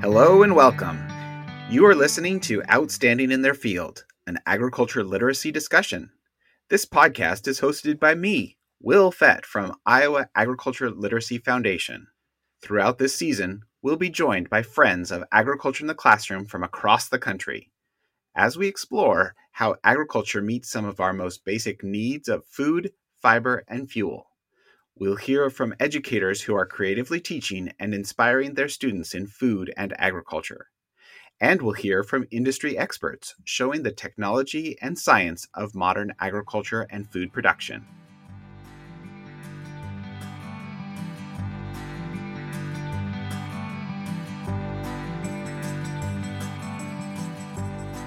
Hello and welcome. You are listening to Outstanding in Their Field, an agriculture literacy discussion. This podcast is hosted by me, Will Fett, from Iowa Agriculture Literacy Foundation. Throughout this season, we'll be joined by friends of agriculture in the classroom from across the country as we explore how agriculture meets some of our most basic needs of food, fiber, and fuel. We'll hear from educators who are creatively teaching and inspiring their students in food and agriculture. And we'll hear from industry experts showing the technology and science of modern agriculture and food production.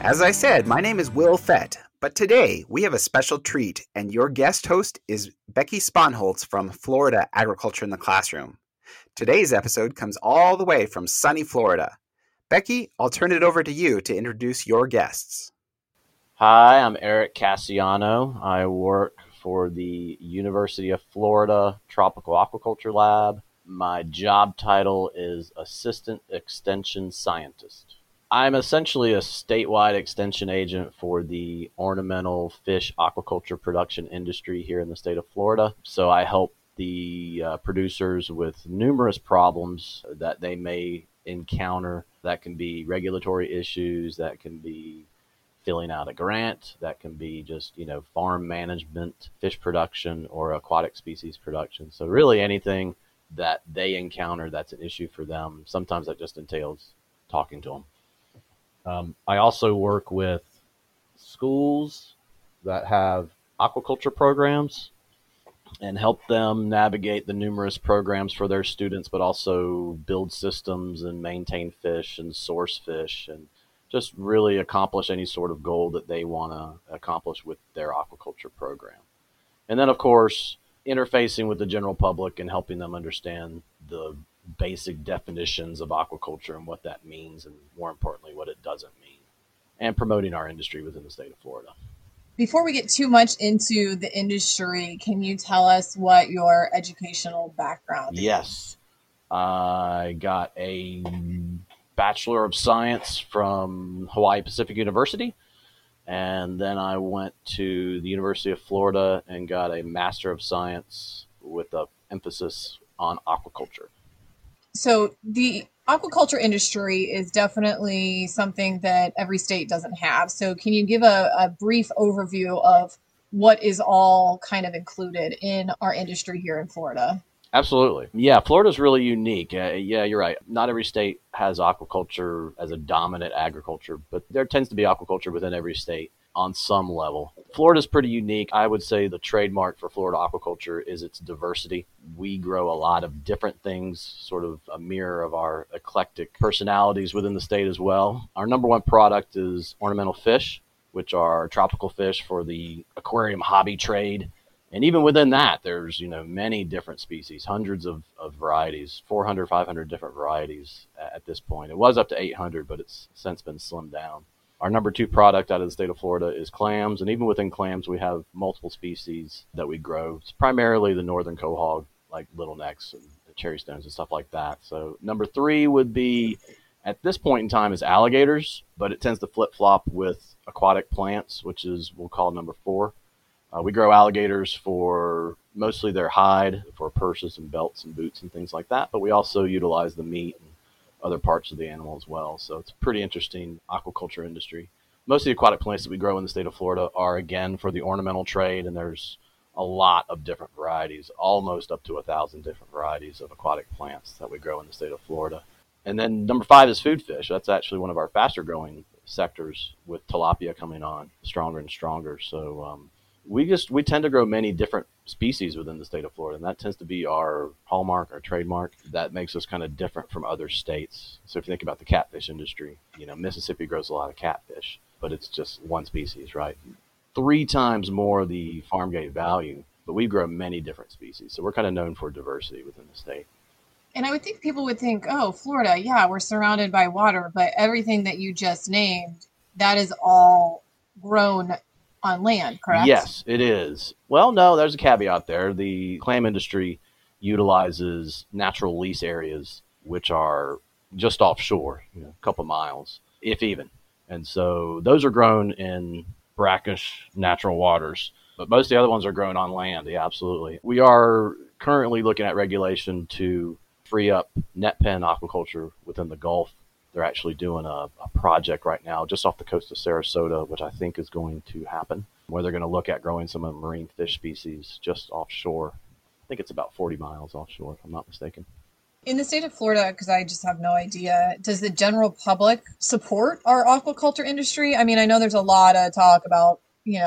As I said, my name is Will Fett, but today we have a special treat, and your guest host is Becky Sponholz from Florida Agriculture in the Classroom. Today's episode comes all the way from sunny Florida. Becky, I'll turn it over to you to introduce your guests. Hi, I'm Eric Cassiano. I work for the University of Florida Tropical Aquaculture Lab. My job title is Assistant Extension Scientist. I'm essentially a statewide extension agent for the ornamental fish aquaculture production industry here in the state of Florida. So I help the producers with numerous problems that they may encounter. That can be regulatory issues, that can be filling out a grant, that can be just, farm management, fish production, or aquatic species production. So really anything that they encounter that's an issue for them. Sometimes that just entails talking to them. I also work with schools that have aquaculture programs and help them navigate the numerous programs for their students, but also build systems and maintain fish and source fish and just really accomplish any sort of goal that they want to accomplish with their aquaculture program. And then, of course, interfacing with the general public and helping them understand the basic definitions of aquaculture and what that means, and more importantly, what it doesn't mean, and promoting our industry within the state of Florida. Before we get too much into the industry, can you tell us what your educational background is? Yes. I got a Bachelor of Science from Hawaii Pacific University, and then I went to the University of Florida and got a Master of Science with an emphasis on aquaculture. So the aquaculture industry is definitely something that every state doesn't have. So can you give a brief overview of what is all kind of included in our industry here in Florida? Absolutely. Yeah, Florida's really unique. Yeah, you're right. Not every state has aquaculture as a dominant agriculture, but there tends to be aquaculture within every state on some level. Florida's pretty unique. I would say the trademark for Florida aquaculture is its diversity. We grow a lot of different things, sort of a mirror of our eclectic personalities within the state as well. Our number one product is ornamental fish, which are tropical fish for the aquarium hobby trade. And even within that, there's, many different species, hundreds of varieties, 400, 500 different varieties at this point. It was up to 800, but it's since been slimmed down. Our number two product out of the state of Florida is clams, and even within clams, we have multiple species that we grow. It's primarily the northern quahog, like little necks and cherry stones and stuff like that. So number three would be, at this point in time, is alligators, but it tends to flip-flop with aquatic plants, which is we'll call number four. We grow alligators for mostly their hide, for purses and belts and boots and things like that, but we also utilize the meat and other parts of the animal as well. So it's a pretty interesting aquaculture industry. Most of the aquatic plants that we grow in the state of Florida are, again, for the ornamental trade, and there's a lot of different varieties, almost up to 1,000 different varieties of aquatic plants that we grow in the state of Florida. And then number five is food fish. That's actually one of our faster growing sectors, with tilapia coming on stronger and stronger. So we tend to grow many different species within the state of Florida, and that tends to be our hallmark, our trademark. That makes us kind of different from other states. So if you think about the catfish industry, Mississippi grows a lot of catfish, but it's just one species, right? 3 times more the farm gate value, but we grow many different species. So we're kind of known for diversity within the state. And I would think people would think, oh, Florida, yeah, we're surrounded by water, but everything that you just named, that is all grown on land, correct? Yes, it is. Well, no, there's a caveat there. The clam industry utilizes natural lease areas, which are just offshore, a couple miles, if even. And so those are grown in brackish natural waters, but most of the other ones are grown on land. Yeah, absolutely. We are currently looking at regulation to free up net pen aquaculture within the Gulf. They're actually doing a project right now just off the coast of Sarasota, which I think is going to happen, where they're going to look at growing some of the marine fish species just offshore. I think it's about 40 miles offshore, if I'm not mistaken. In the state of Florida, because I just have no idea, does the general public support our aquaculture industry? I mean, I know there's a lot of talk about,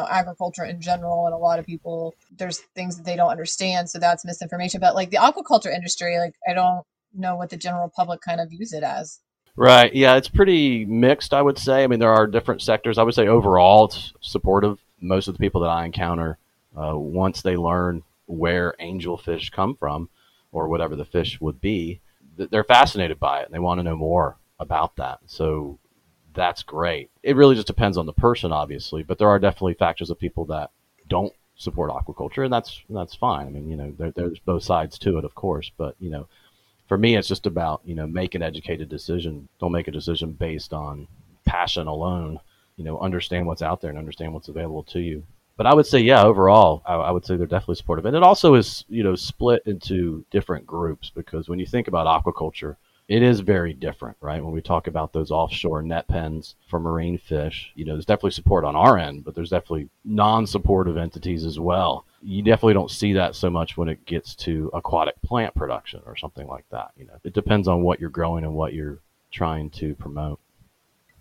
agriculture in general, and a lot of people, there's things that they don't understand. So that's misinformation. But the aquaculture industry, I don't know what the general public kind of views it as. Right. Yeah, it's pretty mixed, I would say. I mean, there are different sectors. I would say overall it's supportive. Most of the people that I encounter, once they learn where angelfish come from or whatever the fish would be, they're fascinated by it and they want to know more about that. So that's great. It really just depends on the person, obviously, but there are definitely factors of people that don't support aquaculture, and that's fine. I mean, there's both sides to it, of course, but, for me, it's just about, make an educated decision. Don't make a decision based on passion alone. Understand what's out there and understand what's available to you. But I would say, overall, I would say they're definitely supportive. And it also is, split into different groups, because when you think about aquaculture, it is very different, right? When we talk about those offshore net pens for marine fish, there's definitely support on our end, but there's definitely non-supportive entities as well. You definitely don't see that so much when it gets to aquatic plant production or something like that. It depends on what you're growing and what you're trying to promote.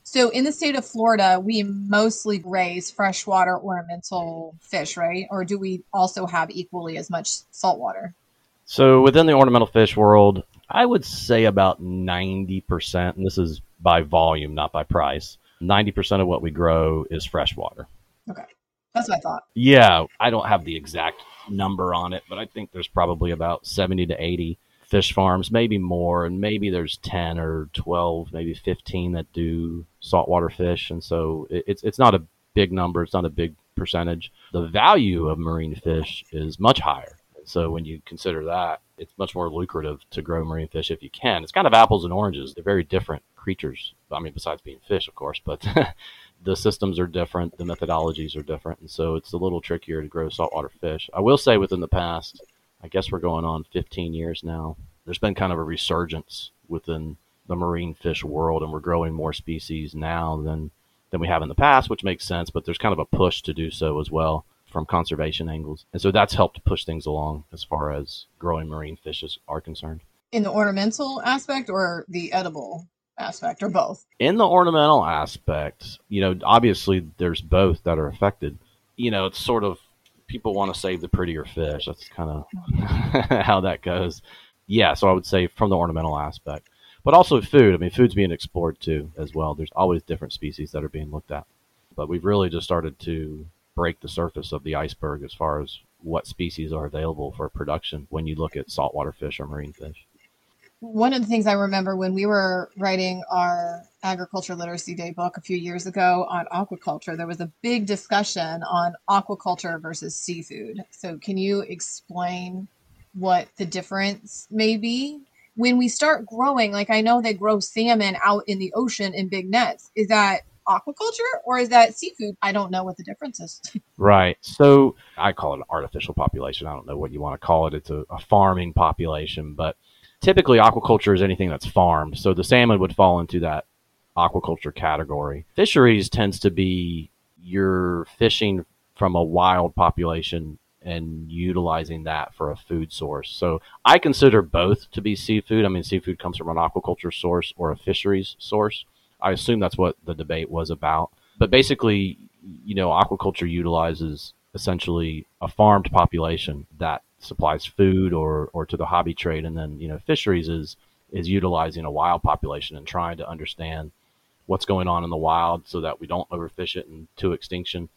So in the state of Florida, we mostly raise freshwater ornamental fish, right? Or do we also have equally as much saltwater? So within the ornamental fish world, I would say about 90%, and this is by volume, not by price, 90% of what we grow is freshwater. Okay. That's what I thought. Yeah. I don't have the exact number on it, but I think there's probably about 70 to 80 fish farms, maybe more. And maybe there's 10 or 12, maybe 15 that do saltwater fish. And so it's not a big number. It's not a big percentage. The value of marine fish is much higher. And so when you consider that, it's much more lucrative to grow marine fish if you can. It's kind of apples and oranges. They're very different creatures. I mean, besides being fish, of course, but the systems are different. The methodologies are different. And so it's a little trickier to grow saltwater fish. I will say within the past, I guess we're going on 15 years now, there's been kind of a resurgence within the marine fish world, and we're growing more species now than we have in the past, which makes sense. But there's kind of a push to do so as well from conservation angles. And so that's helped push things along as far as growing marine fishes are concerned. In the ornamental aspect or the edible aspect, or both? In the ornamental aspect, obviously there's both that are affected. It's sort of, people want to save the prettier fish. That's kind of how that goes. Yeah, so I would say from the ornamental aspect, but also food. I mean, food's being explored too as well. There's always different species that are being looked at, but we've really just started to break the surface of the iceberg as far as what species are available for production when you look at saltwater fish or marine fish. One of the things I remember when we were writing our Agriculture Literacy Day book a few years ago on aquaculture, there was a big discussion on aquaculture versus seafood. So can you explain what the difference may be? When we start growing, I know they grow salmon out in the ocean in big nets. Is that aquaculture or is that seafood? I don't know what the difference is. Right. So I call it an artificial population. I don't know what you want to call it. It's a farming population, but typically aquaculture is anything that's farmed. So the salmon would fall into that aquaculture category. Fisheries tends to be you're fishing from a wild population and utilizing that for a food source. So I consider both to be seafood. I mean, seafood comes from an aquaculture source or a fisheries source. I assume that's what the debate was about. But basically, aquaculture utilizes essentially a farmed population that supplies food or to the hobby trade. And then, fisheries is utilizing a wild population and trying to understand what's going on in the wild so that we don't overfish it to extinction,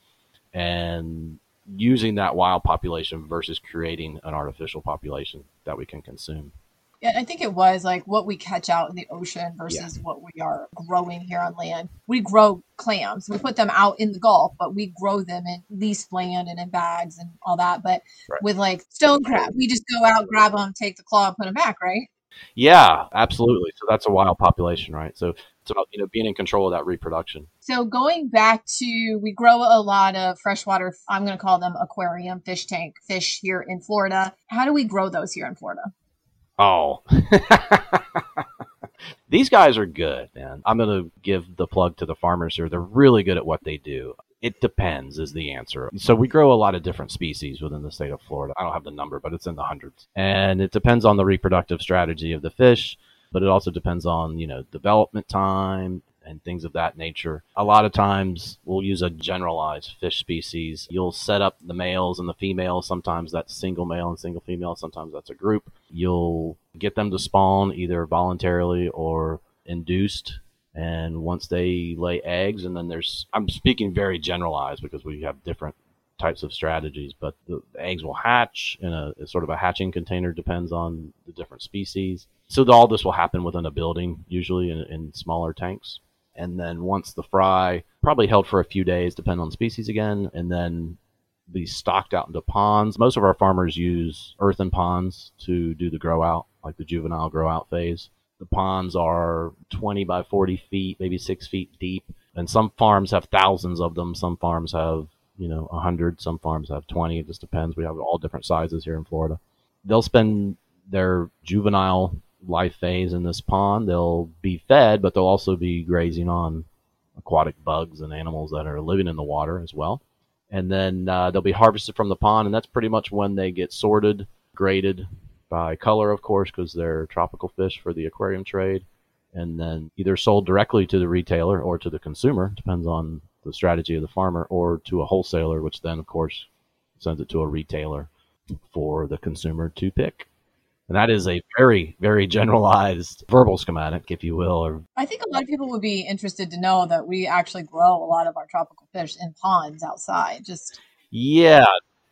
and using that wild population versus creating an artificial population that we can consume. Yeah, I think it was what we catch out in the ocean versus what we are growing here on land. We grow clams. We put them out in the Gulf, but we grow them in leased land and in bags and all that. But with stone crab, we just go out, grab them, take the claw, and put them back, right? Yeah, absolutely. So that's a wild population, right? So it's about, you know, being in control of that reproduction. So going back to, we grow a lot of freshwater, I'm going to call them aquarium fish tank fish here in Florida. How do we grow those here in Florida? Oh, these guys are good, man. I'm going to give the plug to the farmers here. They're really good at what they do. It depends is the answer. So we grow a lot of different species within the state of Florida. I don't have the number, but it's in the hundreds. And it depends on the reproductive strategy of the fish, but it also depends on, you know, development time and things of that nature. A lot of times we'll use a generalized fish species. You'll set up the males and the females. Sometimes that's single male and single female. Sometimes that's a group. You'll get them to spawn either voluntarily or induced. And once they lay eggs, and then there's, I'm speaking very generalized because we have different types of strategies, but the eggs will hatch in a sort of a hatching container, depends on the different species. So all this will happen within a building, usually in smaller tanks. And then once the fry, probably held for a few days, depending on species again, and then be stocked out into ponds. Most of our farmers use earthen ponds to do the grow out, like the juvenile grow out phase. The ponds are 20 by 40 feet, maybe 6 feet deep. And some farms have thousands of them. Some farms have, you know, 100. Some farms have 20. It just depends. We have all different sizes here in Florida. They'll spend their juvenile life phase in this pond. They'll be fed, but they'll also be grazing on aquatic bugs and animals that are living in the water as well. And then they'll be harvested from the pond. And that's pretty much when they get sorted, graded, by color, of course, because they're tropical fish for the aquarium trade, and then either sold directly to the retailer or to the consumer, depends on the strategy of the farmer, or to a wholesaler, which then, of course, sends it to a retailer for the consumer to pick. And that is a very, very generalized verbal schematic, if you will. Or I think a lot of people would be interested to know that we actually grow a lot of our tropical fish in ponds outside. Just yeah.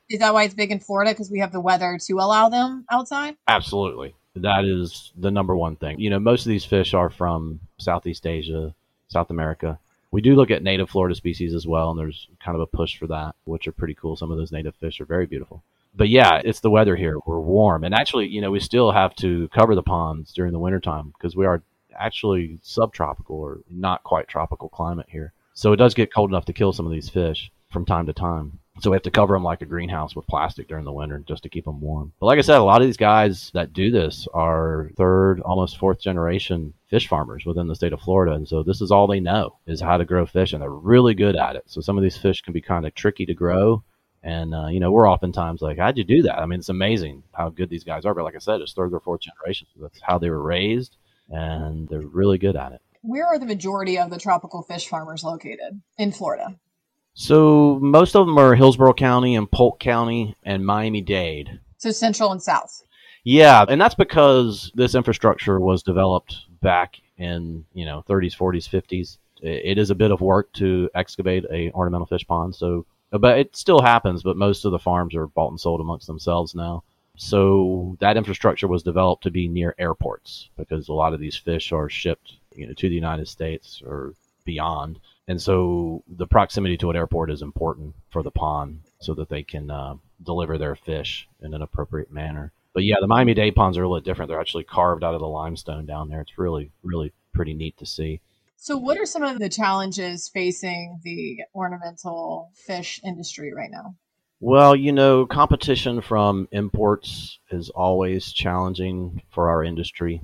Is that why it's big in Florida? Because we have the weather to allow them outside? Absolutely. That is the number one thing. You know, most of these fish are from Southeast Asia, South America. We do look at native Florida species as well, and there's kind of a push for that, which are pretty cool. Some of those native fish are very beautiful. But yeah, it's the weather here. We're warm. And actually, you know, we still have to cover the ponds during the wintertime because we are actually subtropical or not quite tropical climate here. So it does get cold enough to kill some of these fish from time to time. So we have to cover them like a greenhouse with plastic during the winter just to keep them warm. But like I said, a lot of these guys that do this are third, almost fourth generation fish farmers within the state of Florida. And so this is all they know is how to grow fish, and they're really good at it. So some of these fish can be kind of tricky to grow. And, you know, we're oftentimes like, how'd you do that? I mean, it's amazing how good these guys are. But like I said, it's third or fourth generation. That's how they were raised, and they're really good at it. Where are the majority of the tropical fish farmers located in Florida? So most of them are Hillsborough County and Polk County and Miami-Dade. So central and south. Yeah, and that's because this infrastructure was developed back in, you know, 30s, 40s, 50s. It is a bit of work to excavate a ornamental fish pond. So, but it still happens, but most of the farms are bought and sold amongst themselves now. So that infrastructure was developed to be near airports because a lot of these fish are shipped, you know, to the United States or beyond. And so the proximity to an airport is important for the pond so that they can deliver their fish in an appropriate manner. But yeah, the Miami-Dade ponds are a little different. They're actually carved out of the limestone down there. It's really, really pretty neat to see. So what are some of the challenges facing the ornamental fish industry right now? Well, you know, competition from imports is always challenging for our industry.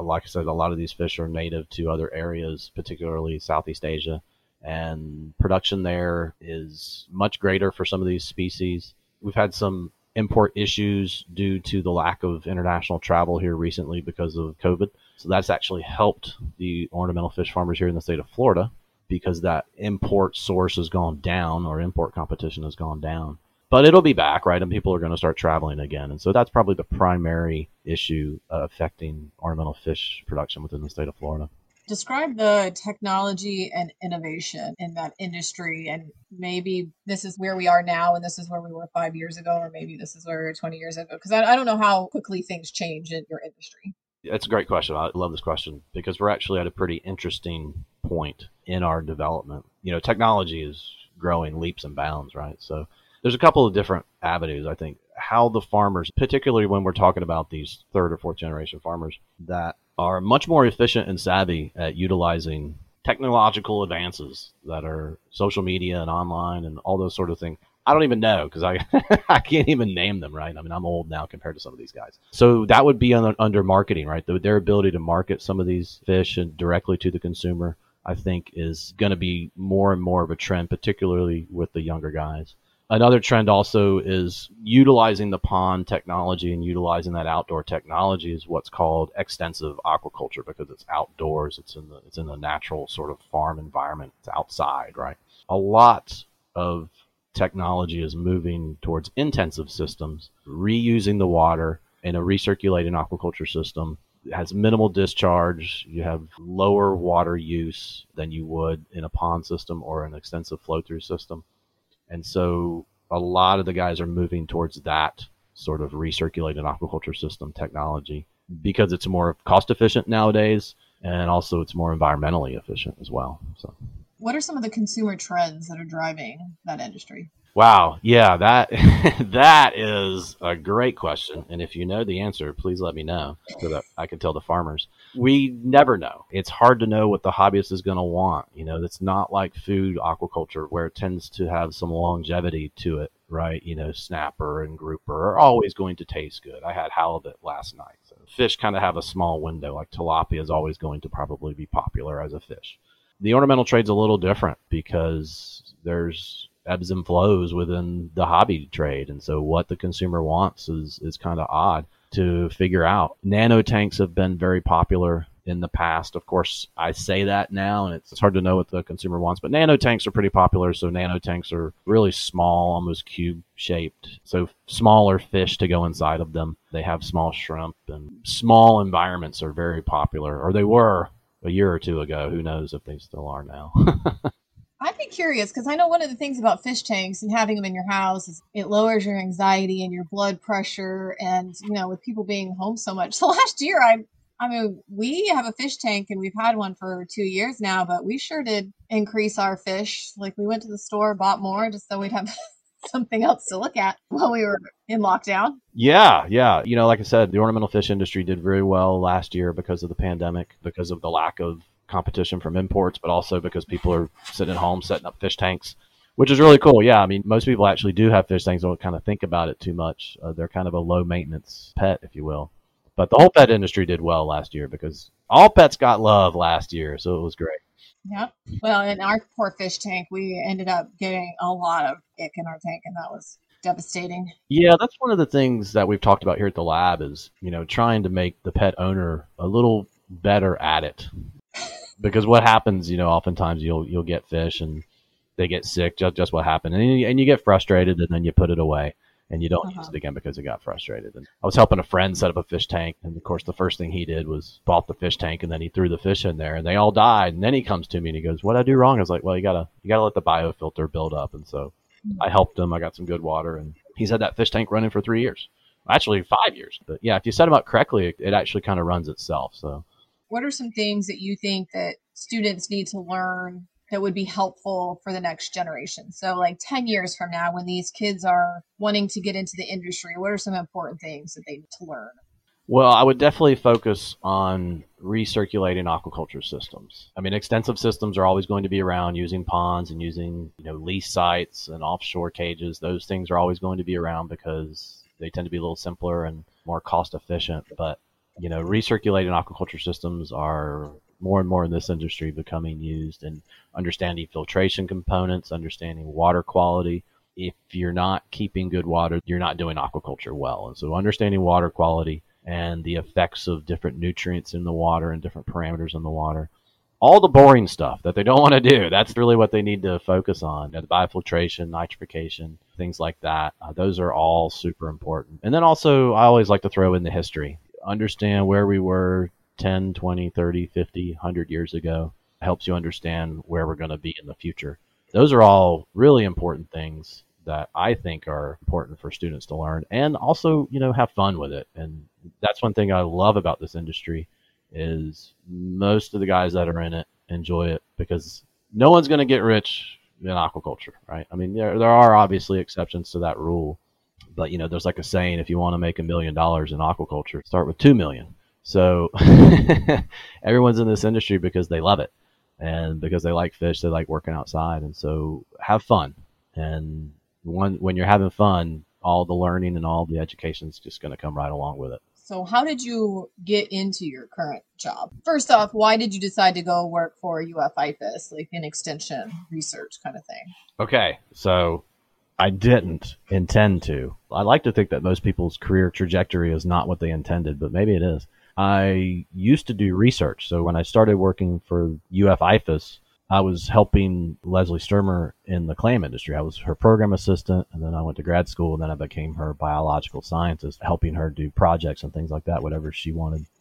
Like I said, a lot of these fish are native to other areas, particularly Southeast Asia. And production there is much greater for some of these species. We've had some import issues due to the lack of international travel here recently because of COVID. So that's actually helped the ornamental fish farmers here in the state of Florida because that import source has gone down, or import competition has gone down. But it'll be back, right? And people are going to start traveling again. And so that's probably the primary issue affecting ornamental fish production within the state of Florida. Describe the technology and innovation in that industry, and maybe this is where we are now and this is where we were 5 years ago, or maybe this is where we were 20 years ago, because I don't know how quickly things change in your industry. That's a great question. I love this question because we're actually at a pretty interesting point in our development. You know, technology is growing leaps and bounds, right? So there's a couple of different avenues, I think. how the farmers, particularly when we're talking about these third or fourth generation farmers that are much more efficient and savvy at utilizing technological advances that are social media and online and all those sort of things. I don't even know because I I can't even name them, right? I mean, I'm old now compared to some of these guys. So that would be under marketing, right? Their ability to market some of these fish and directly to the consumer, I think, is going to be more and more of a trend, particularly with the younger guys. Another trend also is utilizing the pond technology and utilizing that outdoor technology is what's called extensive aquaculture because it's outdoors. It's in the natural sort of farm environment. It's outside, right? A lot of technology is moving towards intensive systems, reusing the water in a recirculating aquaculture system. It has minimal discharge. You have lower water use than you would in a pond system or an extensive flow-through system. And so a lot of the guys are moving towards that sort of recirculated aquaculture system technology because it's more cost efficient nowadays, and also it's more environmentally efficient as well. So, what are some of the consumer trends that are driving that industry? Wow. Yeah, that is a great question. And if you know the answer, please let me know so that I can tell the farmers. We never know. It's hard to know what the hobbyist is going to want. You know, it's not like food aquaculture where it tends to have some longevity to it, right? You know, snapper and grouper are always going to taste good. I had halibut last night. So fish kind of have a small window, like tilapia is always going to probably be popular as a fish. The ornamental trade's a little different because there's ebbs and flows within the hobby trade. And so what the consumer wants is kind of odd to figure out. Nano tanks have been very popular in the past. Of course, I say that now, and it's hard to know what the consumer wants, but nano tanks are pretty popular. So nano tanks are really small, almost cube shaped. So smaller fish to go inside of them. They have small shrimp, and small environments are very popular, or they were a year or two ago. Who knows if they still are now? I'd be curious because I know one of the things about fish tanks and having them in your house is it lowers your anxiety and your blood pressure. And, you know, with people being home so much. So last year, I mean, we have a fish tank and we've had one for 2 years now, but we sure did increase our fish. Like we went to the store, bought more just so we'd have something else to look at while we were in lockdown. Yeah. You know, like I said, the ornamental fish industry did very well last year because of the pandemic, because of the lack of competition from imports, but also because people are sitting at home setting up fish tanks, which is really cool. Yeah, I mean, most people actually do have fish tanks, don't kind of think about it too much. They're kind of a low maintenance pet, if you will. But the whole pet industry did well last year because all pets got love last year, so it was great. Yeah. Well, in our poor fish tank, we ended up getting a lot of ick in our tank, and that was devastating. Yeah, that's one of the things that we've talked about here at the lab is, you know, trying to make the pet owner a little better at it. Because what happens, you know, oftentimes you'll get fish and they get sick, just what happened. And you get frustrated and then you put it away and you don't use it again because it got frustrated. And I was helping a friend set up a fish tank. And of course, the first thing he did was bought the fish tank and then he threw the fish in there and they all died. And then he comes to me and he goes, "What'd I do wrong?" I was like, "Well, you gotta let the biofilter build up." And so I helped him. I got some good water and he's had that fish tank running for 3 years, actually 5 years. But yeah, if you set them up correctly, it actually kind of runs itself. So. What are some things that you think that students need to learn that would be helpful for the next generation? So like 10 years from now, when these kids are wanting to get into the industry, what are some important things that they need to learn? Well, I would definitely focus on recirculating aquaculture systems. I mean, extensive systems are always going to be around, using ponds and using, you know, lease sites and offshore cages. Those things are always going to be around because they tend to be a little simpler and more cost efficient. But you know, recirculating aquaculture systems are more and more in this industry becoming used, and understanding filtration components, understanding water quality. If you're not keeping good water, you're not doing aquaculture well. And so understanding water quality and the effects of different nutrients in the water and different parameters in the water, all the boring stuff that they don't want to do, that's really what they need to focus on. You know, the biofiltration, nitrification, things like that. Those are all super important. And then also, I always like to throw in the history. Understand where we were 10, 20, 30, 50, 100 years ago. It helps you understand where we're going to be in the future. Those are all really important things that I think are important for students to learn, and also, you know, have fun with it. And that's one thing I love about this industry is most of the guys that are in it enjoy it because no one's going to get rich in aquaculture, right? I mean, there are obviously exceptions to that rule, But, you know, there's like a saying, if you want to make $1 million in aquaculture, start with 2 million. So everyone's in this industry because they love it and because they like fish, they like working outside. And so have fun. And when you're having fun, all the learning and all the education is just going to come right along with it. So how did you get into your current job? First off, why did you decide to go work for UF-IFAS, like an extension research kind of thing? Okay, so I didn't intend to. I like to think that most people's career trajectory is not what they intended, but maybe it is. I used to do research. So when I started working for UF-IFAS, I was helping Leslie Sturmer in the clam industry. I was her program assistant, and then I went to grad school, and then I became her biological scientist, helping her do projects and things like that, whatever she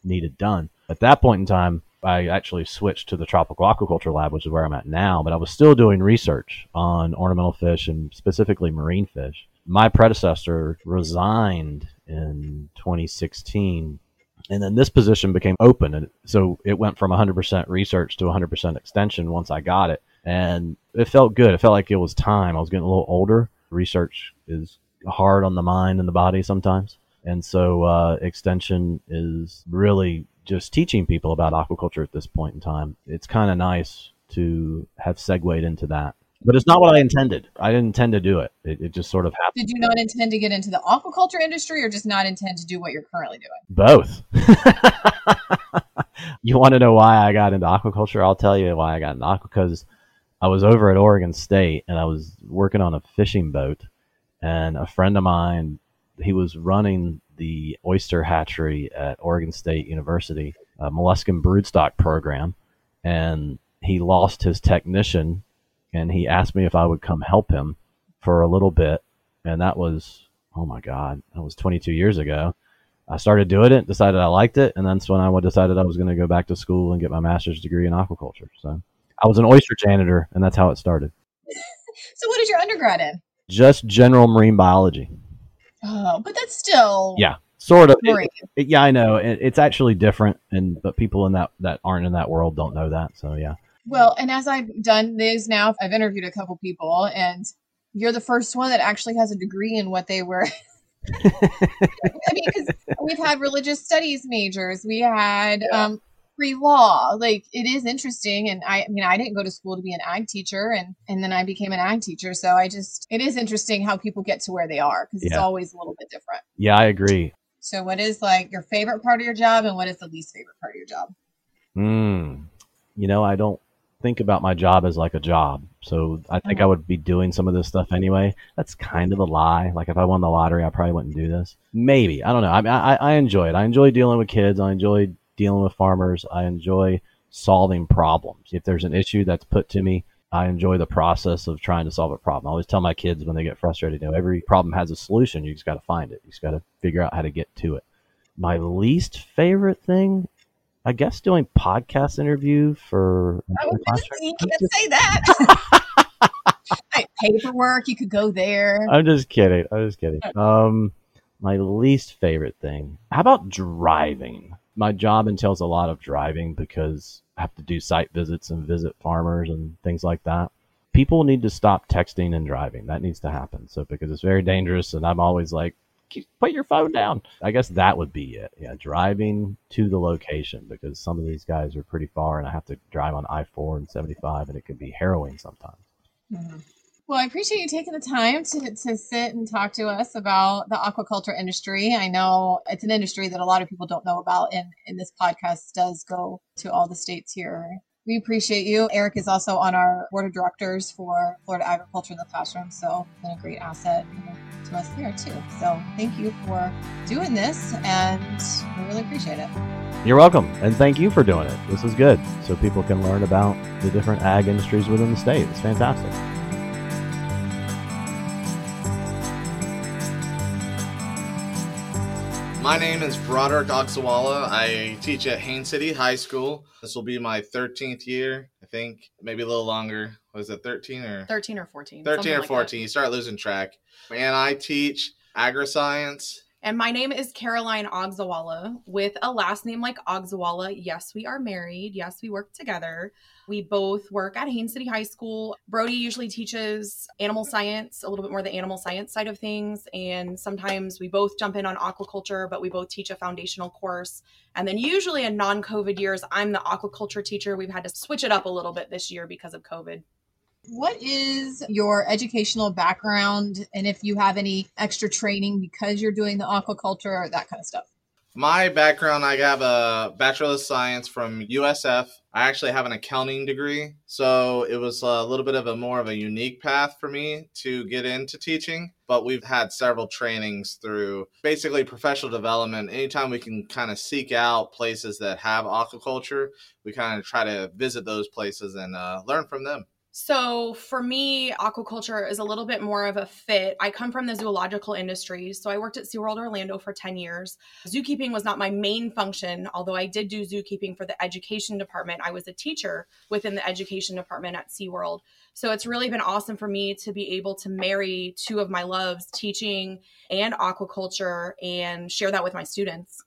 needed done. At that point in time, I actually switched to the Tropical Aquaculture Lab, which is where I'm at now, but I was still doing research on ornamental fish and specifically marine fish. My predecessor resigned in 2016. And then this position became open. And so it went from 100% research to 100% extension once I got it. And it felt good. It felt like it was time. I was getting a little older. Research is hard on the mind and the body sometimes. And so extension is really just teaching people about aquaculture at this point in time. It's kind of nice to have segued into that. But it's not what I intended. I didn't intend to do it. It just sort of happened. Did you not intend to get into the aquaculture industry or just not intend to do what you're currently doing? Both. You want to know why I got into aquaculture? I'll tell you why I got into aquaculture. Because I was over at Oregon State and I was working on a fishing boat. And a friend of mine, he was running the oyster hatchery at Oregon State University, a molluscan broodstock program. And he lost his technician. And he asked me if I would come help him for a little bit. And that was, oh my God, that was 22 years ago. I started doing it, decided I liked it. And that's when I decided I was going to go back to school and get my master's degree in aquaculture. So I was an oyster janitor, and that's how it started. So what is your undergrad in? Just general marine biology. Oh, but that's still... Yeah, sort of. Yeah, I know. It's actually different. But people in that aren't in that world don't know that. So yeah. Well, and as I've done these now, I've interviewed a couple people, and you're the first one that actually has a degree in what they were. I mean, because we've had religious studies majors, we had pre-law. Like, it is interesting, and I didn't go to school to be an ag teacher, and then I became an ag teacher. So it is interesting how people get to where they are, because it's always a little bit different. Yeah, I agree. So, what is like your favorite part of your job, and what is the least favorite part of your job? You know, I don't think about my job as like a job. So I think I would be doing some of this stuff anyway. That's kind of a lie. Like if I won the lottery, I probably wouldn't do this. Maybe. I don't know. I mean, I enjoy it. I enjoy dealing with kids. I enjoy dealing with farmers. I enjoy solving problems. If there's an issue that's put to me, I enjoy the process of trying to solve a problem. I always tell my kids when they get frustrated, you know, every problem has a solution. You just got to find it. You just got to figure out how to get to it. My least favorite thing, I guess, doing podcast interview for... You can't say that. Right, paperwork, you could go there. I'm just kidding. My least favorite thing. How about driving? My job entails a lot of driving because I have to do site visits and visit farmers and things like that. People need to stop texting and driving. That needs to happen. So because it's very dangerous, and I'm always like, put your phone down. I guess that would be it. Yeah, driving to the location, because some of these guys are pretty far and I have to drive on I-4 and 75, and it can be harrowing sometimes. Mm-hmm. Well, I appreciate you taking the time to sit and talk to us about the aquaculture industry. I know it's an industry that a lot of people don't know about, and this podcast does go to all the states here. We appreciate you. Eric is also on our board of directors for Florida Agriculture in the Classroom. So it's been a great asset to us there too. So thank you for doing this, and we really appreciate it. You're welcome. And thank you for doing it. This is good. So people can learn about the different ag industries within the state. It's fantastic. My name is Broderick Oxawalla. I teach at Haines City High School. This will be my 13th year, I think, maybe a little longer. Was it 13 or 14? You start losing track. And I teach agri-science And my name is Caroline Oxawalla with a last name like Oxawalla. Yes, we are married. Yes, we work together. We both work at Haines City High School. Brody usually teaches animal science, a little bit more the animal science side of things. And sometimes we both jump in on aquaculture, but we both teach a foundational course. And then usually in non-COVID years, I'm the aquaculture teacher. We've had to switch it up a little bit this year because of COVID. What is your educational background, and if you have any extra training because you're doing the aquaculture or that kind of stuff? My background, I have a Bachelor of Science from USF. I actually have an accounting degree, so it was a little bit of a more of a unique path for me to get into teaching, but we've had several trainings through basically professional development. Anytime we can kind of seek out places that have aquaculture, we kind of try to visit those places and learn from them. So for me, aquaculture is a little bit more of a fit. I come from the zoological industry. So I worked at SeaWorld Orlando for 10 years. Zookeeping was not my main function, although I did do zookeeping for the education department. I was a teacher within the education department at SeaWorld. So it's really been awesome for me to be able to marry two of my loves, teaching and aquaculture, and share that with my students.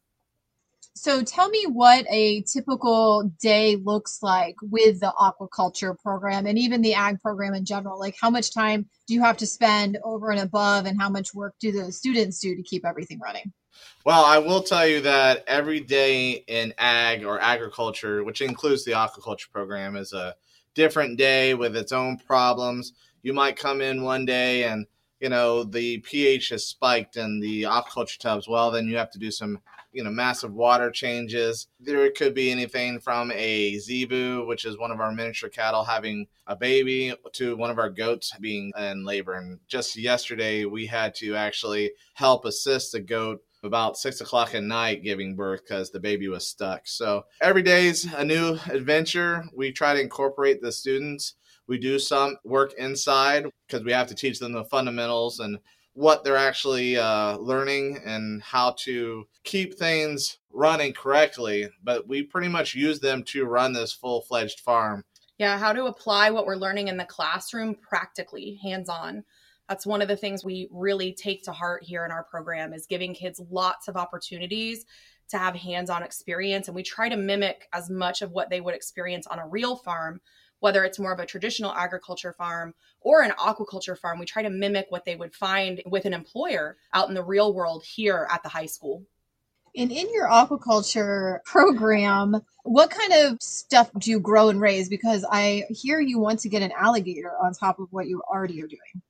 So tell me what a typical day looks like with the aquaculture program and even the ag program in general. Like, how much time do you have to spend over and above, and how much work do those students do to keep everything running? Well, I will tell you that every day in ag or agriculture, which includes the aquaculture program, is a different day with its own problems. You might come in one day and, you know, the pH has spiked in the aquaculture tubs. Well, then you have to do some, you know, massive water changes. There could be anything from a zebu, which is one of our miniature cattle, having a baby, to one of our goats being in labor. And just yesterday, we had to actually help assist the goat about 6 o'clock at night giving birth because the baby was stuck. So every day's a new adventure. We try to incorporate the students. We do some work inside because we have to teach them the fundamentals and what they're actually learning and how to keep things running correctly. But we pretty much use them to run this full-fledged farm. Yeah, how to apply what we're learning in the classroom practically, hands-on. That's one of the things we really take to heart here in our program, is giving kids lots of opportunities to have hands-on experience. And we try to mimic as much of what they would experience on a real farm, whether it's more of a traditional agriculture farm or an aquaculture farm. We try to mimic what they would find with an employer out in the real world here at the high school. And in your aquaculture program, what kind of stuff do you grow and raise? Because I hear you want to get an alligator on top of what you already are doing.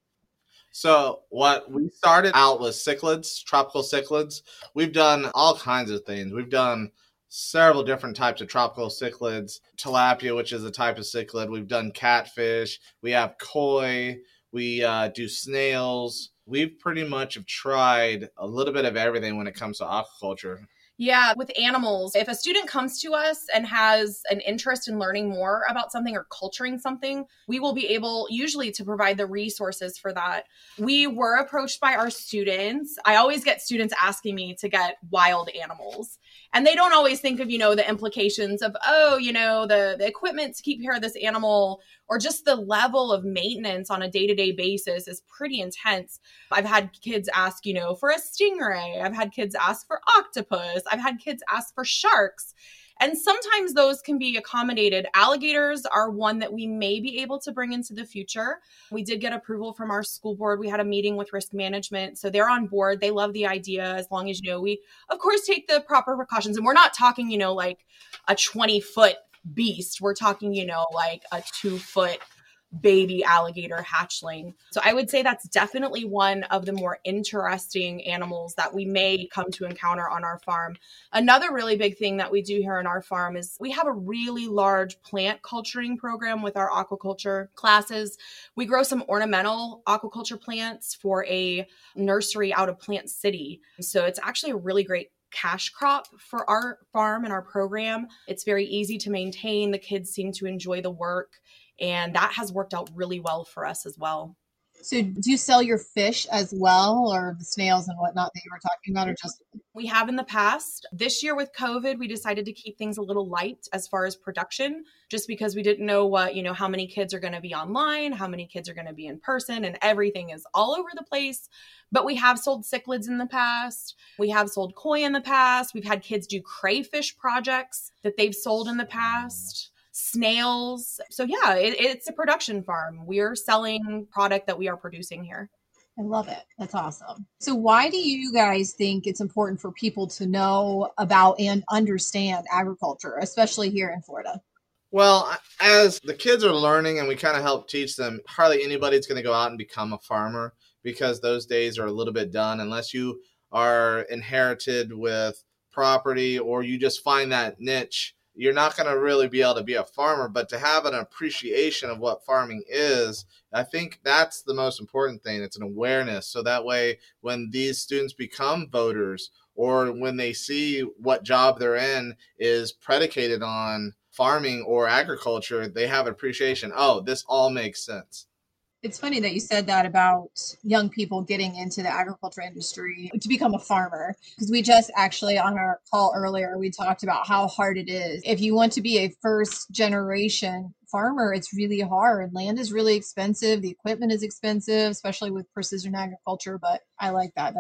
So what we started out with cichlids, tropical cichlids. We've done all kinds of things. We've done several different types of tropical cichlids, tilapia, which is a type of cichlid. We've done catfish. We have koi. We do snails. We've pretty much have tried a little bit of everything when it comes to aquaculture. Yeah, with animals, if a student comes to us and has an interest in learning more about something or culturing something, we will be able usually to provide the resources for that. We were approached by our students. I always get students asking me to get wild animals. And they don't always think of, you know, the implications of, oh, you know, the equipment to keep care of this animal, or just the level of maintenance on a day-to-day basis is pretty intense. I've had kids ask, you know, for a stingray. I've had kids ask for octopus. I've had kids ask for sharks. And sometimes those can be accommodated. Alligators are one that we may be able to bring into the future. We did get approval from our school board. We had a meeting with risk management. So they're on board. They love the idea, as long as, you know, we, of course, take the proper precautions. And we're not talking, you know, like a 20-foot beast. We're talking, you know, like a 2-foot baby alligator hatchling. So I would say that's definitely one of the more interesting animals that we may come to encounter on our farm. Another really big thing that we do here on our farm is we have a really large plant culturing program with our aquaculture classes. We grow some ornamental aquaculture plants for a nursery out of Plant City. So it's actually a really great cash crop for our farm and our program. It's very easy to maintain. The kids seem to enjoy the work. And that has worked out really well for us as well. So do you sell your fish as well, or the snails and whatnot that you were talking about, or just? We have in the past. This year with COVID, we decided to keep things a little light as far as production, just because we didn't know what, you know, how many kids are going to be online, how many kids are going to be in person, and everything is all over the place. But we have sold cichlids in the past. We have sold koi in the past. We've had kids do crayfish projects that they've sold in the past. Snails. So yeah, it's a production farm. We're selling product that we are producing here. I love it. That's awesome. So why do you guys think it's important for people to know about and understand agriculture, especially here in Florida? Well, as the kids are learning and we kind of help teach them, hardly anybody's going to go out and become a farmer because those days are a little bit done unless you are inherited with property or you just find that niche. You're not going to really be able to be a farmer, but to have an appreciation of what farming is, I think that's the most important thing. It's an awareness. So that way, when these students become voters or when they see what job they're in is predicated on farming or agriculture, they have appreciation. Oh, this all makes sense. It's funny that you said that about young people getting into the agriculture industry to become a farmer, because we just actually on our call earlier, we talked about how hard it is. If you want to be a first generation farmer, it's really hard. Land is really expensive. The equipment is expensive, especially with precision agriculture. But I like that.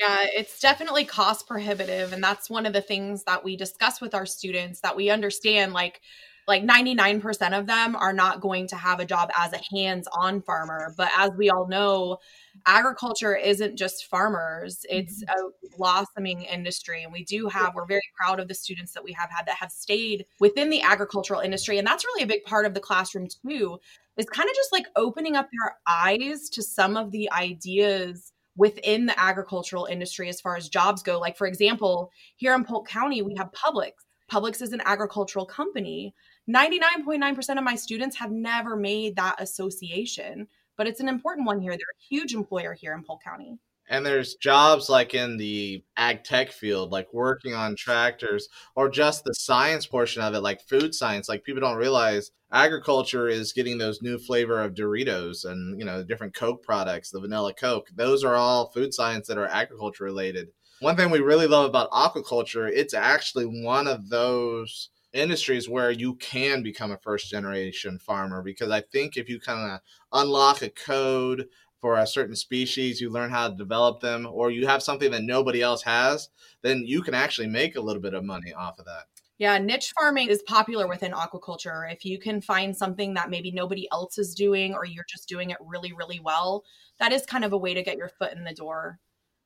Yeah, it's definitely cost prohibitive. And that's one of the things that we discuss with our students that we understand, like 99% of them are not going to have a job as a hands-on farmer. But as we all know, agriculture isn't just farmers. It's a blossoming industry. And we're very proud of the students that we have had that have stayed within the agricultural industry. And that's really a big part of the classroom too, is kind of just like opening up their eyes to some of the ideas within the agricultural industry as far as jobs go. Like for example, here in Polk County, we have Publix. Publix is an agricultural company. 99.9% of my students have never made that association, but it's an important one here. They're a huge employer here in Polk County. And there's jobs like in the ag tech field, like working on tractors or just the science portion of it, like food science. Like people don't realize agriculture is getting those new flavor of Doritos and, you know, the different Coke products, the vanilla Coke. Those are all food science that are agriculture related. One thing we really love about aquaculture, it's actually one of those industries where you can become a first generation farmer, because I think if you kind of unlock a code for a certain species, you learn how to develop them, or you have something that nobody else has, then you can actually make a little bit of money off of that. Yeah, niche farming is popular within aquaculture. If you can find something that maybe nobody else is doing, or you're just doing it really, really well, that is kind of a way to get your foot in the door.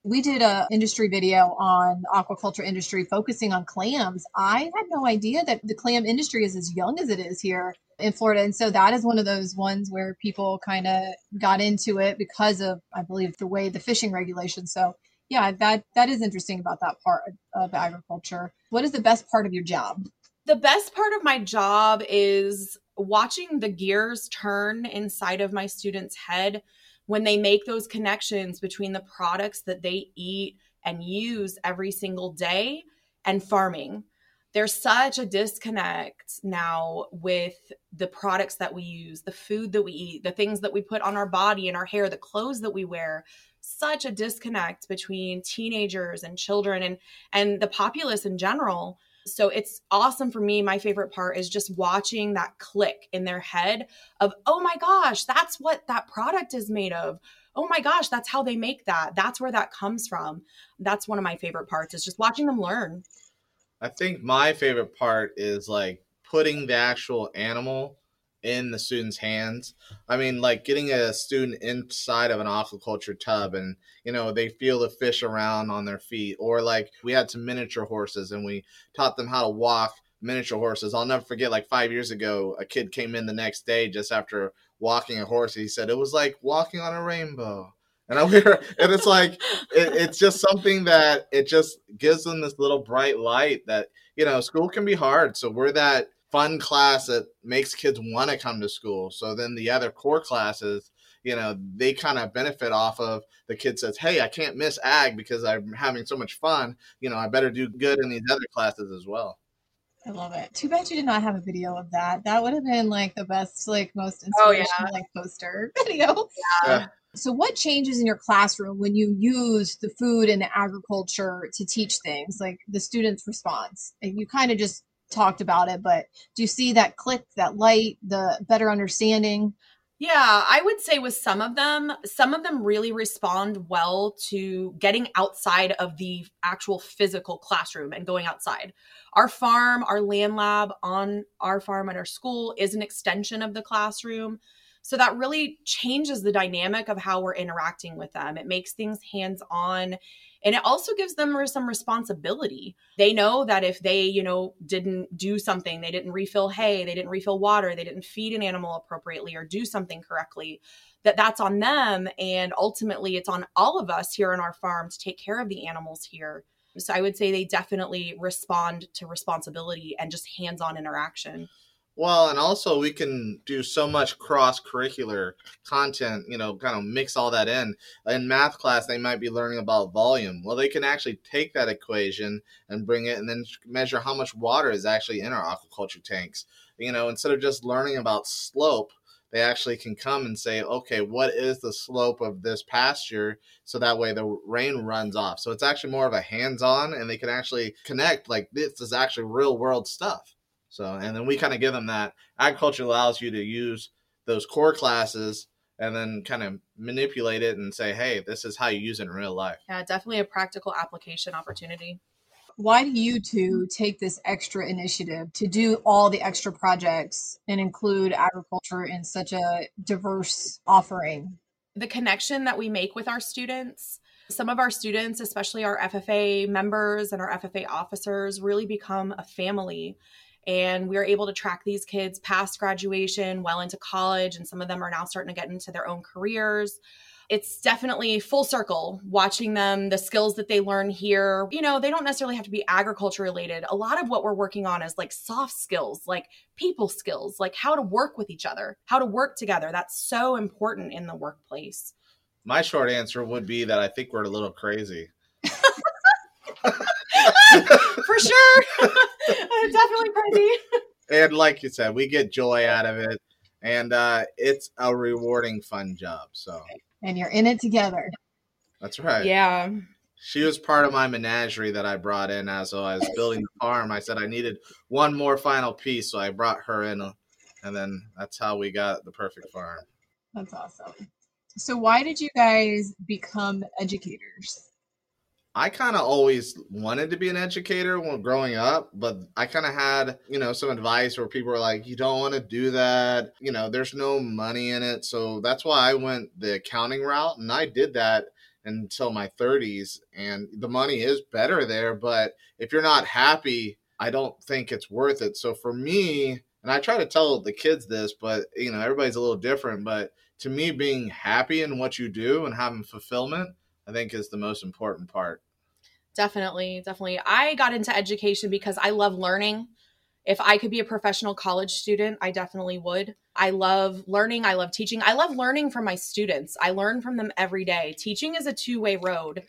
We did an industry video on aquaculture industry focusing on clams. I had no idea that the clam industry is as young as it is here in Florida. And so that is one of those ones where people kind of got into it because of, I believe, the way the fishing regulations. So yeah, that is interesting about that part of agriculture. What is the best part of your job? The best part of my job is watching the gears turn inside of my students' head when they make those connections between the products that they eat and use every single day and farming. There's such a disconnect now with the products that we use, the food that we eat, the things that we put on our body and our hair, the clothes that we wear, such a disconnect between teenagers and children and the populace in general. So it's awesome for me. My favorite part is just watching that click in their head of, oh my gosh, that's what that product is made of. Oh my gosh, that's how they make that. That's where that comes from. That's one of my favorite parts, is just watching them learn. I think my favorite part is like putting the actual animal in the student's hands. I mean, like getting a student inside of an aquaculture tub and, you know, they feel the fish around on their feet, or like we had some miniature horses and we taught them how to walk miniature horses. I'll never forget, like 5 years ago, a kid came in the next day just after walking a horse. He said, it was like walking on a rainbow. And it's like, it's just something that it just gives them this little bright light that, you know, school can be hard. So we're that fun class that makes kids want to come to school. So then the other core classes, you know, they kind of benefit off of the kid says, hey, I can't miss ag because I'm having so much fun. You know, I better do good in these other classes as well. I love it. Too bad you did not have a video of that. That would have been like the best, like most inspirational, like poster video. Yeah. So what changes in your classroom when you use the food and the agriculture to teach things, like the students' response? And you kind of just talked about it, but do you see that click, that light, the better understanding? Yeah, I would say with some of them really respond well to getting outside of the actual physical classroom and going outside. Our farm, our land lab on our farm at our school is an extension of the classroom. So that really changes the dynamic of how we're interacting with them. It makes things hands-on, and it also gives them some responsibility. They know that if they, didn't do something, they didn't refill hay, they didn't refill water, they didn't feed an animal appropriately or do something correctly, that's on them. And ultimately, it's on all of us here on our farm to take care of the animals here. So I would say they definitely respond to responsibility and just hands-on interaction. Well, and also we can do so much cross-curricular content, kind of mix all that in. In math class, they might be learning about volume. Well, they can actually take that equation and bring it and then measure how much water is actually in our aquaculture tanks. Instead of just learning about slope, they actually can come and say, okay, what is the slope of this pasture? So that way the rain runs off. So it's actually more of a hands-on, and they can actually connect like this is actually real-world stuff. So, and then we kind of give them that. Agriculture allows you to use those core classes and then kind of manipulate it and say, hey, this is how you use it in real life. Yeah, definitely a practical application opportunity. Why do you two take this extra initiative to do all the extra projects and include agriculture in such a diverse offering? The connection that we make with our students. Some of our students, especially our FFA members and our FFA officers, really become a family. And we are able to track these kids past graduation, well into college, and some of them are now starting to get into their own careers. It's definitely full circle, watching them, the skills that they learn here. They don't necessarily have to be agriculture related. A lot of what we're working on is like soft skills, like people skills, like how to work with each other, how to work together. That's so important in the workplace. My short answer would be that I think we're a little crazy. For sure. Definitely crazy. And like you said, we get joy out of it. And it's a rewarding, fun job. So. And you're in it together. That's right. Yeah. She was part of my menagerie that I brought in as I was building the farm. I said I needed one more final piece, so I brought her in. And then that's how we got the perfect farm. That's awesome. So why did you guys become educators? I kind of always wanted to be an educator when growing up, but I kind of had, some advice where people were like, you don't want to do that. There's no money in it. So that's why I went the accounting route, and I did that until my 30s, and the money is better there. But if you're not happy, I don't think it's worth it. So for me, and I try to tell the kids this, but everybody's a little different, but to me, being happy in what you do and having fulfillment, I think, is the most important part. Definitely. I got into education because I love learning. If I could be a professional college student, I definitely would. I love learning. I love teaching. I love learning from my students. I learn from them every day. Teaching is a two-way road.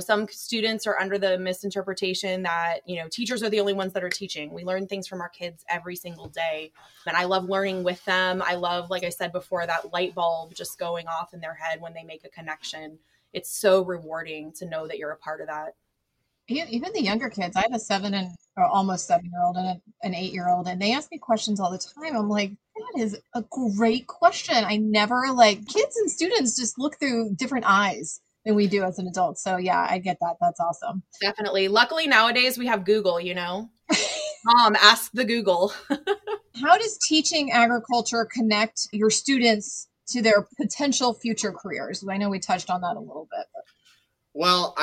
Some students are under the misinterpretation that, teachers are the only ones that are teaching. We learn things from our kids every single day. And I love learning with them. I love, like I said before, that light bulb just going off in their head when they make a connection. It's so rewarding to know that you're a part of that. Even the younger kids, I have a almost 7-year-old and an 8-year-old, and they ask me questions all the time. I'm like, that is a great question. I never kids and students just look through different eyes than we do as an adult. So yeah, I get that. That's awesome. Definitely. Luckily nowadays we have Google, Mom, ask the Google. How does teaching agriculture connect your students to their potential future careers? I know we touched on that a little bit. Well,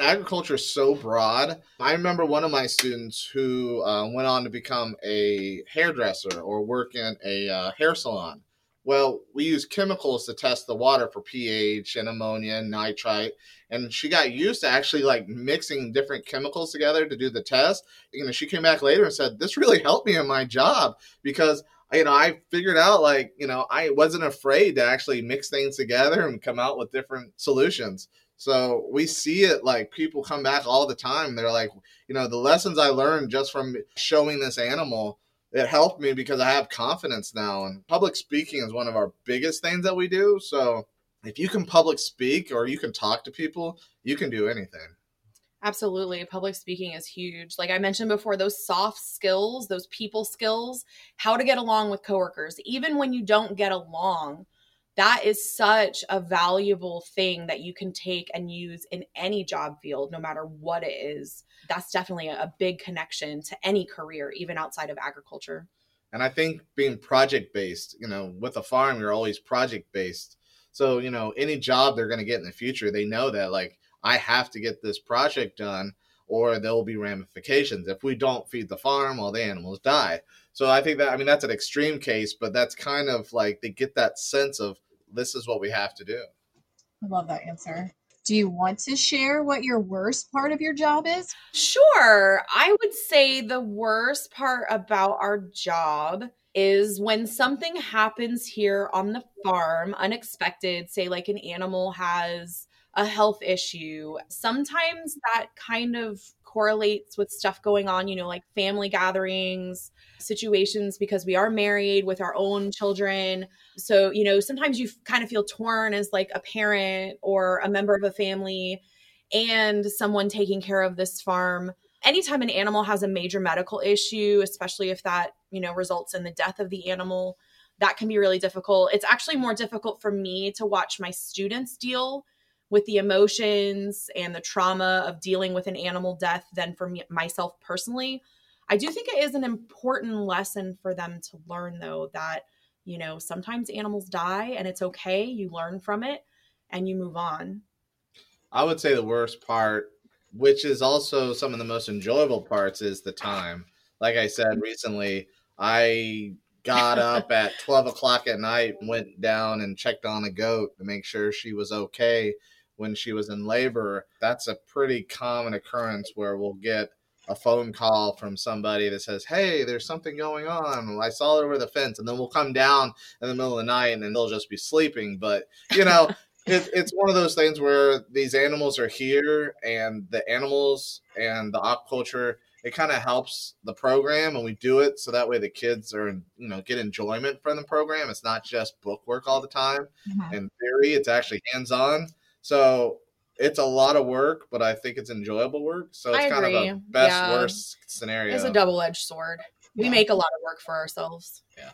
agriculture is so broad. I remember one of my students who went on to become a hairdresser or work in a hair salon. Well, we use chemicals to test the water for pH and ammonia and nitrite. And she got used to actually mixing different chemicals together to do the test. She came back later and said, this really helped me in my job because I figured out I wasn't afraid to actually mix things together and come out with different solutions. So we see it people come back all the time. They're like, the lessons I learned just from showing this animal, it helped me because I have confidence now. And public speaking is one of our biggest things that we do. So if you can public speak or you can talk to people, you can do anything. Absolutely. Public speaking is huge. Like I mentioned before, those soft skills, those people skills, how to get along with coworkers, even when you don't get along, that is such a valuable thing that you can take and use in any job field, no matter what it is. That's definitely a big connection to any career, even outside of agriculture. And I think being project-based, you know, with a farm, you're always project-based. So, you know, any job they're going to get in the future, they know that, like, I have to get this project done or there'll be ramifications. If we don't feed the farm, well, the animals die. So I think that, I mean, that's an extreme case, but that's kind of like they get that sense of this is what we have to do. I love that answer. Do you want to share what your worst part of your job is? Sure. I would say the worst part about our job is when something happens here on the farm, unexpected, say like an animal has a health issue. Sometimes that kind of correlates with stuff going on, you know, like family gatherings, situations, because we are married with our own children. So, you know, sometimes you kind of feel torn as like a parent or a member of a family and someone taking care of this farm. Anytime an animal has a major medical issue, especially if that, you know, results in the death of the animal, that can be really difficult. It's actually more difficult for me to watch my students deal with the emotions and the trauma of dealing with an animal death than for me, myself personally. I do think it is an important lesson for them to learn, though, that, you know, sometimes animals die and it's okay. You learn from it and you move on. I would say the worst part, which is also some of the most enjoyable parts, is the time. Like I said recently, I got up at 12 o'clock at night, went down and checked on a goat to make sure she was okay when she was in labor. That's a pretty common occurrence where we'll get a phone call from somebody that says, hey, there's something going on. I saw it over the fence. And then we'll come down in the middle of the night and then they'll just be sleeping. But, you know, it's one of those things where these animals are here, and the animals and the aquaculture, it kind of helps the program, and we do it so that way the kids are, you know, get enjoyment from the program. It's not just book work all the time and theory. It's actually hands-on. So it's a lot of work, but I think it's enjoyable work. So it's kind of a best, worst scenario. It's a double-edged sword. Yeah. We make a lot of work for ourselves. Yeah.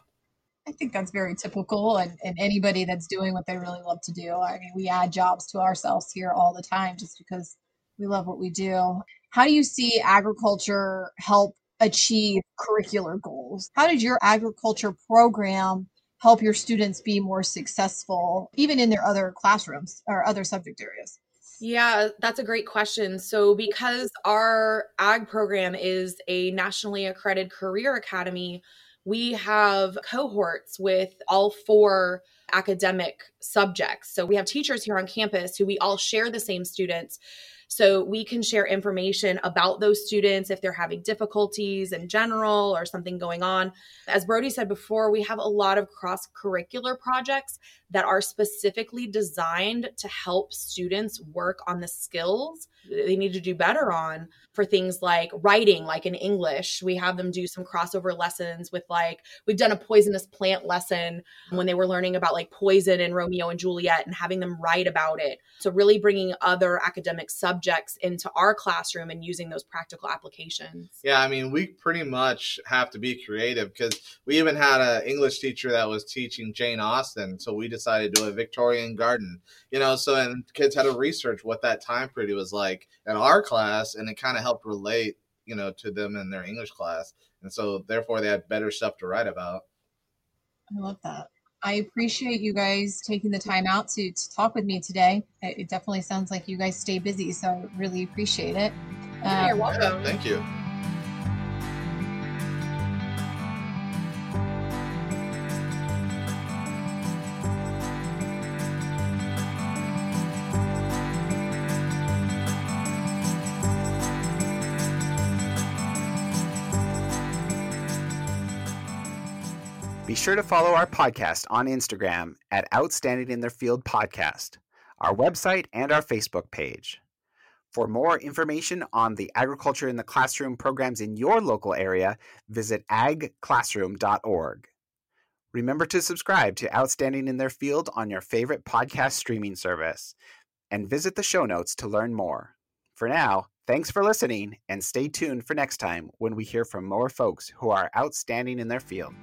I think that's very typical. And anybody that's doing what they really love to do. I mean, we add jobs to ourselves here all the time just because we love what we do. How do you see agriculture help achieve curricular goals? How did your agriculture program help your students be more successful, even in their other classrooms or other subject areas? Yeah, that's a great question. So because our ag program is a nationally accredited career academy, we have cohorts with all four academic subjects. So we have teachers here on campus who we all share the same students. So we can share information about those students if they're having difficulties in general or something going on. As Brody said before, we have a lot of cross-curricular projects that are specifically designed to help students work on the skills they need to do better on for things like writing, like in English. We have them do some crossover lessons with, like, we've done a poisonous plant lesson when they were learning about like poison in Romeo and Juliet and having them write about it. So really bringing other academic subjects into our classroom and using those practical applications. Yeah, I mean, we pretty much have to be creative because we even had an English teacher that was teaching Jane Austen. So we decided to do a Victorian garden, you know, so and kids had to research what that time period was like in our class, and it kind of helped relate, you know, to them in their English class. And so therefore they had better stuff to write about. I love that. I appreciate you guys taking the time out to talk with me today. It definitely sounds like you guys stay busy, so I really appreciate it. You're welcome. Yeah, thank you. Be sure to follow our podcast on Instagram at Outstanding in Their Field Podcast, our website, and our Facebook page. For more information on the Agriculture in the Classroom programs in your local area, visit agclassroom.org. Remember to subscribe to Outstanding in Their Field on your favorite podcast streaming service, and visit the show notes to learn more. For now, thanks for listening, and stay tuned for next time when we hear from more folks who are outstanding in their field.